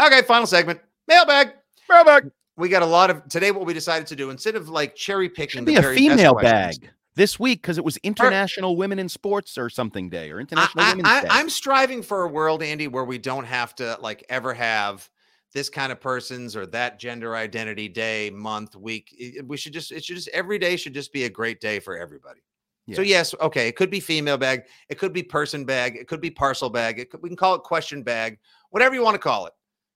Okay, final segment. Mailbag. We got a lot of today. What we decided to do instead of like cherry picking, the very female best bag this week because it was International Women in Sports or something day or International Women's Day. I'm striving for a world, Andy, where we don't have to like ever have this kind of person's or that gender identity day, month, week. It should just every day should just be a great day for everybody. Yeah. So yes, okay, it could be female bag, it could be person bag, it could be parcel bag, we can call it question bag, whatever you want to call it.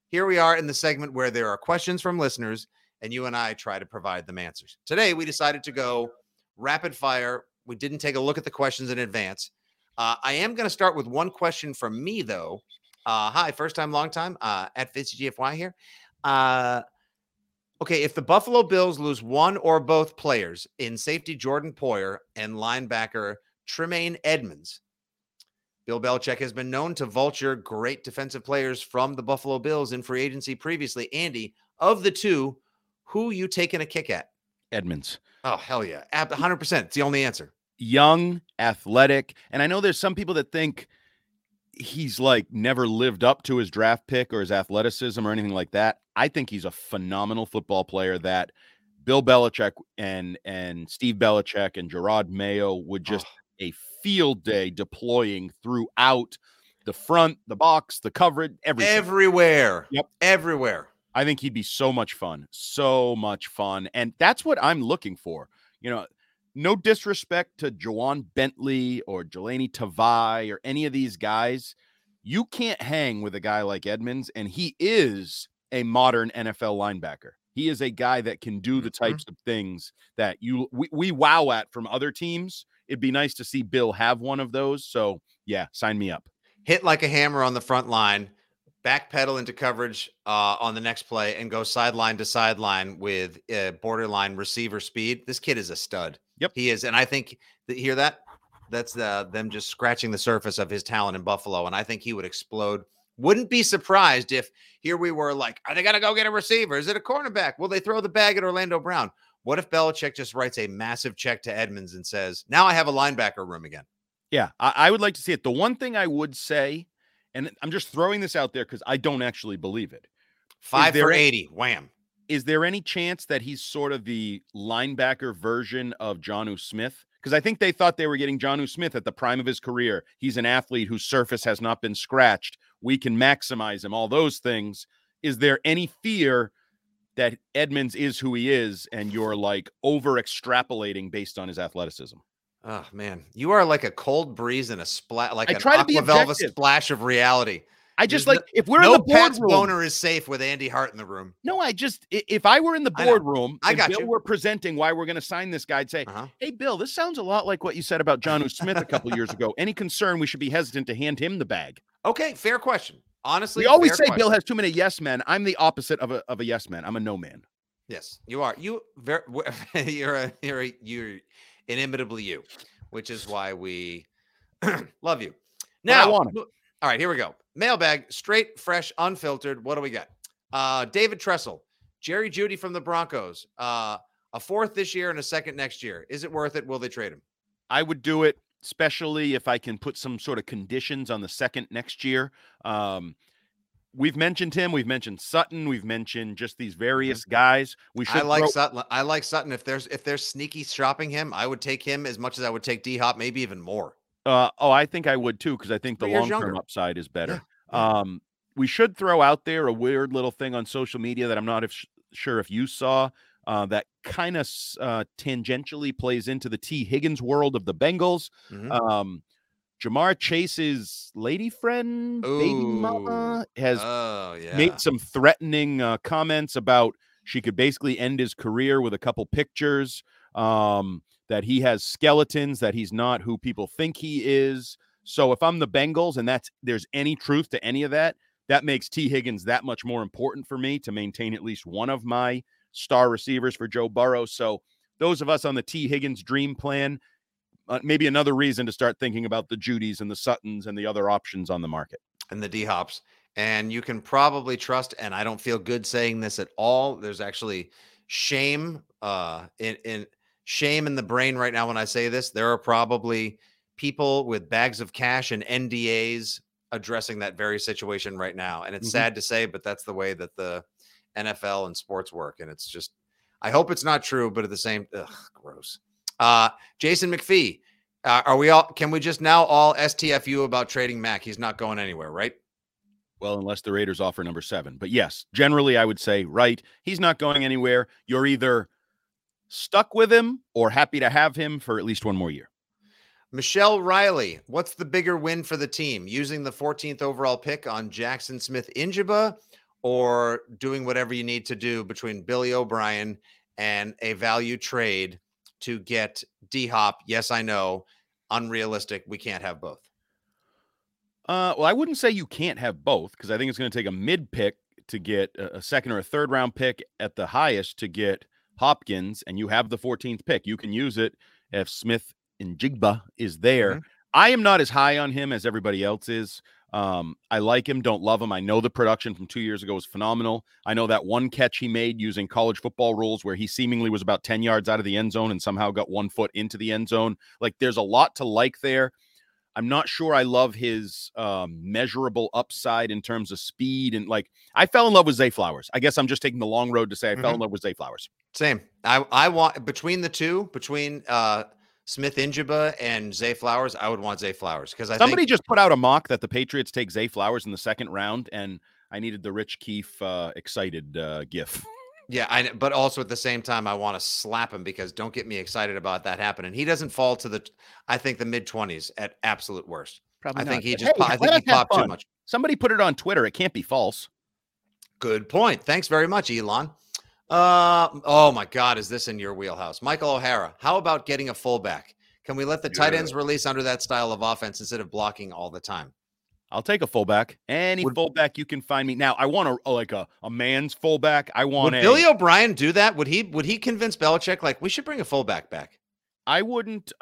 Here we are in the segment where there are questions from listeners and you and I try to provide them answers. Today, we decided to go rapid fire. We didn't take a look at the questions in advance. I am going to start with one question from me, though. Hi, first time, long time, at FitzyGFY here. Okay, if the Buffalo Bills lose one or both players in safety Jordan Poyer and linebacker Tremaine Edmonds, Bill Belichick has been known to vulture great defensive players from the Buffalo Bills in free agency previously. Andy, of the two, who you taking a kick at? Edmonds. Oh, hell yeah. 100%. It's the only answer. Young, athletic. And I know there's some people that think he's like never lived up to his draft pick or his athleticism or anything like that. I think he's a phenomenal football player that Bill Belichick and Steve Belichick and Jerod Mayo would just a field day deploying throughout the front, the box, the coverage, everything. Everywhere. Yep. Everywhere. I think he'd be so much fun. So much fun. And that's what I'm looking for. You know, no disrespect to Juwan Bentley or Jelani Tavai or any of these guys. You can't hang with a guy like Edmonds, and he is a modern NFL linebacker. He is a guy that can do the types of things that we wow at from other teams. It'd be nice to see Bill have one of those. So, yeah, sign me up. Hit like a hammer on the front line, backpedal into coverage on the next play, and go sideline to sideline with borderline receiver speed. This kid is a stud. Yep. He is. And I think, hear that? That's them just scratching the surface of his talent in Buffalo. And I think he would explode. Wouldn't be surprised if here we were like, are they going to go get a receiver? Is it a cornerback? Will they throw the bag at Orlando Brown? What if Belichick just writes a massive check to Edmonds and says, now I have a linebacker room again? Yeah, I would like to see it. The one thing I would say, and I'm just throwing this out there because I don't actually believe it. 5 for 80, wham. Is there any chance that he's sort of the linebacker version of Jonnu Smith? Because I think they thought they were getting Jonnu Smith at the prime of his career. He's an athlete whose surface has not been scratched. We can maximize him, all those things. Is there any fear that Edmonds is who he is and you're like over extrapolating based on his athleticism? Oh man, you are like a cold breeze and a splash, like I try to be Velva splash of reality. I just There's like, no, if we're no in the Pat's boardroom, boner is safe with Andy Hart in the room. No, I just, if I were in the boardroom, I got Bill you. We're presenting why we're going to sign this guy. I'd say, hey Bill, this sounds a lot like what you said about Jonnu Smith a couple years ago. Any concern? We should be hesitant to hand him the bag. Okay. Fair question. Honestly, we always say question. Bill has too many yes men. I'm the opposite of a yes man. I'm a no man. Yes, you are. You're inimitably you, which is why we love you. Now, all right, here we go. Mailbag, straight, fresh, unfiltered. What do we got? David Tressel, Jerry Judy from the Broncos, a fourth this year and a second next year. Is it worth it? Will they trade him? I would do it. Especially if I can put some sort of conditions on the second next year. We've mentioned him. We've mentioned Sutton. We've mentioned just these various guys. Sutton. I like Sutton. If they're sneaky shopping him, I would take him as much as I would take D Hop, maybe even more. I think I would too, because I think the long-term upside is better. Yeah. We should throw out there a weird little thing on social media that I'm not sure if you saw, that kind of tangentially plays into the T Higgins world of the Bengals. Mm-hmm. Jamar Chase's lady friend, baby mama, has made some threatening comments about she could basically end his career with a couple pictures, that he has skeletons, that he's not who people think he is. So if I'm the Bengals and there's any truth to any of that, that makes T. Higgins that much more important for me to maintain at least one of my star receivers for Joe Burrow. So those of us on the T. Higgins dream plan, maybe another reason to start thinking about the Judys and the Suttons and the other options on the market. And the D Hops. And you can probably trust, and I don't feel good saying this at all, there's actually shame in the brain right now when I say this. There are probably people with bags of cash and NDAs addressing that very situation right now. And it's sad to say, but that's the way that the NFL and sports work. And it's just, I hope it's not true, but at the same, gross. Jason McPhee, are we all, can we just now all STFU about trading Mac? He's not going anywhere, right? Well, unless the Raiders offer number 7, but yes, generally I would say, right. He's not going anywhere. You're either stuck with him or happy to have him for at least one more year. Michelle Riley, what's the bigger win for the team? Using the 14th overall pick on Jackson Smith-Njigba or doing whatever you need to do between Billy O'Brien and a value trade to get D Hop? Yes, I know. Unrealistic. We can't have both. Well, I wouldn't say you can't have both, because I think it's going to take a mid pick to get a second or a third round pick at the highest to get Hopkins, and you have the 14th pick. You can use it if Smith-Njigba is there. I am not as high on him as everybody else is. I like him, don't love him. I know the production from 2 years ago was phenomenal. I know that one catch he made using college football rules where he seemingly was about 10 yards out of the end zone and somehow got 1 foot into the end zone. Like, there's a lot to like there. I'm not sure I love his measurable upside in terms of speed. And like, I fell in love with Zay Flowers. I guess I'm just taking the long road to say I fell in love with Zay Flowers. Same. I want between the two, between Smith-Njigba and Zay Flowers, I would want Zay Flowers, because somebody just put out a mock that the Patriots take Zay Flowers in the second round, and I needed the Rich Keefe excited gif. Yeah, but also at the same time, I want to slap him, because don't get me excited about that happening. He doesn't fall to I think the mid 20s at absolute worst. Probably. I think he just, I think he popped too much. Somebody put it on Twitter. It can't be false. Good point. Thanks very much, Elon. Oh my God, is this in your wheelhouse? Michael O'Hara, how about getting a fullback? Can we let the tight ends release under that style of offense instead of blocking all the time? I'll take a fullback. Any fullback you can find me. Now, I want a man's fullback. I want Billy O'Brien do that? Would he convince Belichick, like, we should bring a fullback back? I wouldn't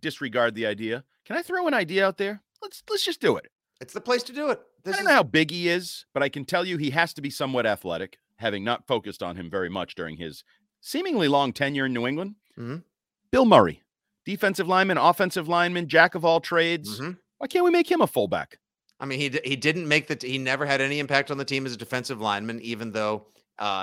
disregard the idea. Can I throw an idea out there? Let's just do it. It's the place to do it. I don't know how big he is, but I can tell you he has to be somewhat athletic, having not focused on him very much during his seemingly long tenure in New England. Mm-hmm. Bill Murray, defensive lineman, offensive lineman, jack of all trades. Mm-hmm. Why can't we make him a fullback? I mean, he didn't make he never had any impact on the team as a defensive lineman, even though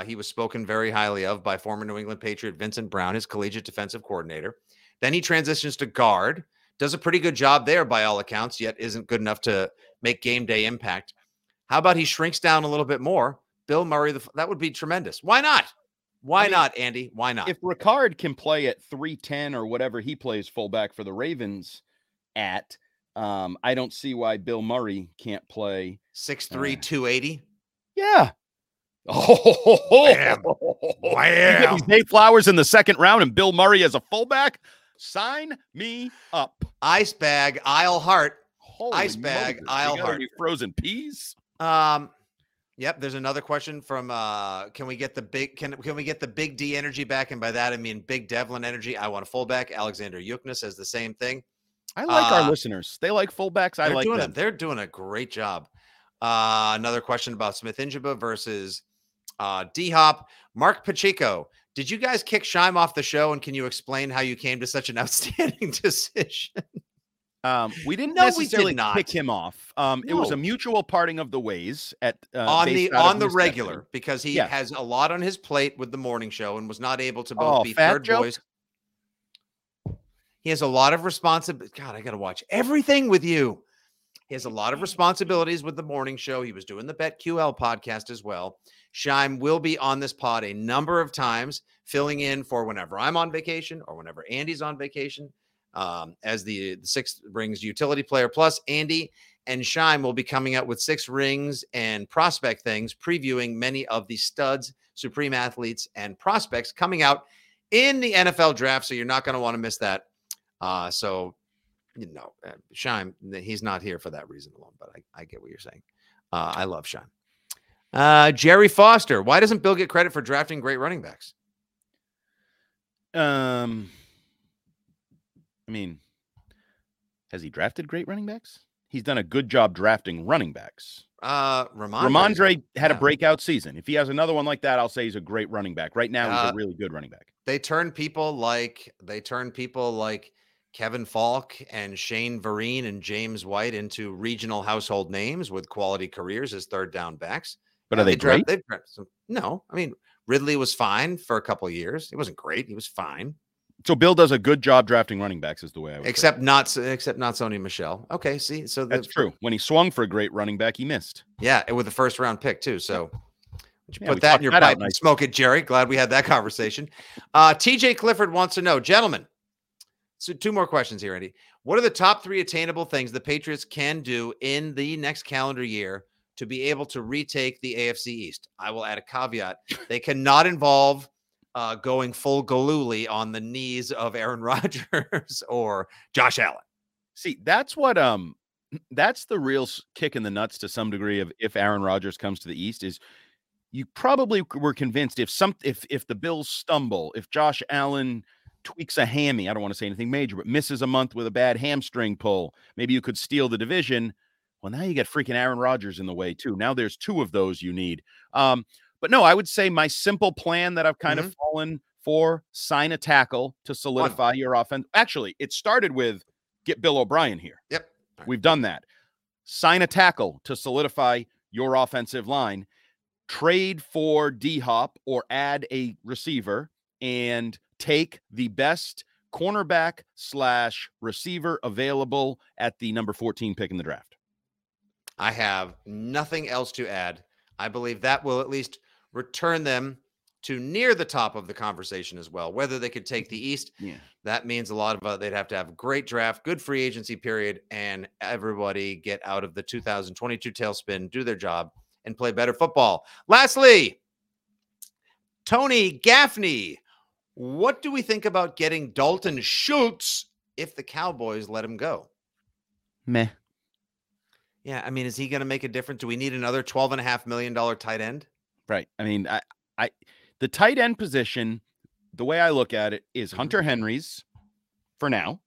he was spoken very highly of by former New England Patriot Vincent Brown, his collegiate defensive coordinator. Then he transitions to guard, does a pretty good job there by all accounts, yet isn't good enough to make game day impact. How about he shrinks down a little bit more? Bill Murray, that would be tremendous. Why not? Why not, Andy? Why not? If Ricard can play at 310 or whatever he plays fullback for the Ravens at, I don't see why Bill Murray can't play 6'3", 280. Yeah. Oh, Zay Flowers in the second round and Bill Murray as a fullback. Sign me up. Ice bag, Isle Hart. Holy ice bag, Isle Hart. Frozen peas. Yep. There's another question from can we get the big D energy back? And by that I mean big Devlin energy. I want a fullback. Alexander Yukna says the same thing. I like our listeners. They like fullbacks. I like them. They're doing a great job. Another question about Smith-Njigba versus D Hop. Mark Pacheco, did you guys kick Shyam off the show? And can you explain how you came to such an outstanding decision? We didn't necessarily kick him off. It was a mutual parting of the ways at on the regular, because he has a lot on his plate with the morning show and was not able to both be third voice. He has a lot of responsibility. God, I got to watch everything with you. He has a lot of responsibilities with the morning show. He was doing the BetQL podcast as well. Shyam will be on this pod a number of times, filling in for whenever I'm on vacation or whenever Andy's on vacation. As the Six Rings utility player, plus Andy and Shyam will be coming up with Six Rings and prospect things, previewing many of the studs, supreme athletes, and prospects coming out in the NFL draft. So you're not going to want to miss that. So, you know, Shyam, he's not here for that reason alone, but I get what you're saying. I love Shyam. Jerry Foster. Why doesn't Bill get credit for drafting great running backs? I mean, has he drafted great running backs? He's done a good job drafting running backs. Ramondre had a breakout season. If he has another one like that, I'll say he's a great running back. Right now, he's a really good running back. They turn people like Kevin Falk and Shane Vereen and James White into regional household names with quality careers as third down backs. But are they great? No. I mean, Ridley was fine for a couple of years. It wasn't great. He was fine. So Bill does a good job drafting running backs is the way I would except not Sony Michel. Okay, see, so that's true. When he swung for a great running back, he missed. Yeah, and with the first round pick too. So put that in your pipe and smoke it, Jerry. Glad we had that conversation. TJ Clifford wants to know, gentlemen. So two more questions here, Andy. What are the top three attainable things the Patriots can do in the next calendar year to be able to retake the AFC East? I will add a caveat. They cannot involve going full galooly on the knees of Aaron Rodgers or Josh Allen. See, that's what that's the real kick in the nuts to some degree of if Aaron Rodgers comes to the East is you probably were convinced if the Bills stumble, if Josh Allen tweaks a hammy, I don't want to say anything major, but misses a month with a bad hamstring pull, maybe you could steal the division. Well, now you got freaking Aaron Rodgers in the way too. Now there's two of those you need. But no, I would say my simple plan that I've kind of fallen for, sign a tackle to solidify your offense. Actually, it started with get Bill O'Brien here. Yep. Right. We've done that. Sign a tackle to solidify your offensive line. Trade for D Hop or add a receiver and take the best cornerback / receiver available at the number 14 pick in the draft. I have nothing else to add. I believe that will at least return them to near the top of the conversation as well. Whether they could take the East, that means a lot of they'd have to have a great draft, good free agency period, and everybody get out of the 2022 tailspin, do their job, and play better football. Lastly, Tony Gaffney, what do we think about getting Dalton Schultz if the Cowboys let him go? Meh. Yeah, I mean, is he going to make a difference? Do we need another $12.5 million tight end? Right. I mean, the tight end position, the way I look at it, is Hunter Henry's for now,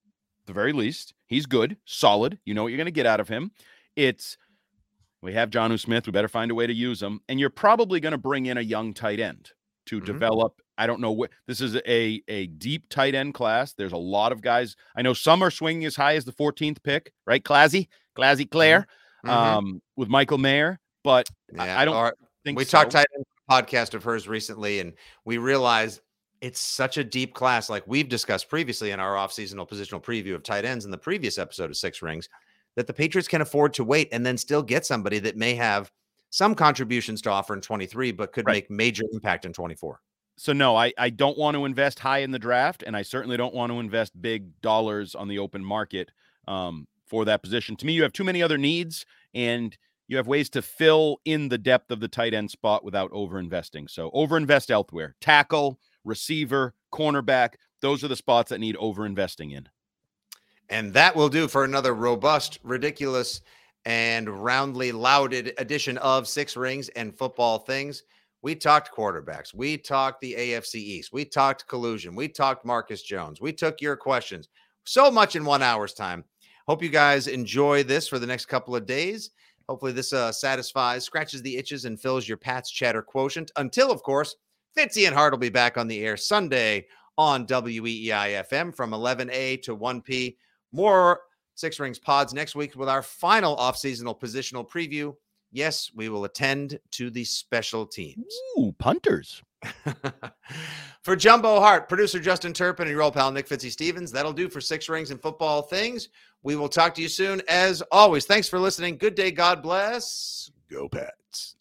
the very least. He's good, solid. You know what you're going to get out of him. It's we have Jonnu Smith. We better find a way to use him. And you're probably going to bring in a young tight end to develop. I don't know what this is a deep tight end class. There's a lot of guys. I know some are swinging as high as the 14th pick, right? Classy Claire. With Michael Mayer, but yeah, I don't think we talked tight end podcast of hers recently, and we realized it's such a deep class. Like we've discussed previously in our off-seasonal positional preview of tight ends in the previous episode of Six Rings, that the Patriots can afford to wait and then still get somebody that may have some contributions to offer in 23, but could make major impact in 24. So no, I don't want to invest high in the draft, and I certainly don't want to invest big dollars on the open market. For that position. To me, you have too many other needs and you have ways to fill in the depth of the tight end spot without overinvesting. So overinvest elsewhere. Tackle, receiver, cornerback. Those are the spots that need overinvesting in. And that will do for another robust, ridiculous, and roundly lauded edition of Six Rings and Football Things. We talked quarterbacks. We talked the AFC East. We talked collusion. We talked Marcus Jones. We took your questions. So much in 1 hour's time. Hope you guys enjoy this for the next couple of days. Hopefully this satisfies, scratches the itches, and fills your Pat's chatter quotient. Until, of course, Fitzy and Hart will be back on the air Sunday on WEEI-FM from 11A to 1P. More Six Rings pods next week with our final off-seasonal positional preview. Yes, we will attend to the special teams. Ooh, punters. For Jumbo Hart, producer Justin Turpin, and your old pal Nick Fitzy-Stevens, that'll do for Six Rings and Football Things. We will talk to you soon. As always, thanks for listening. Good day. God bless. Go Pats.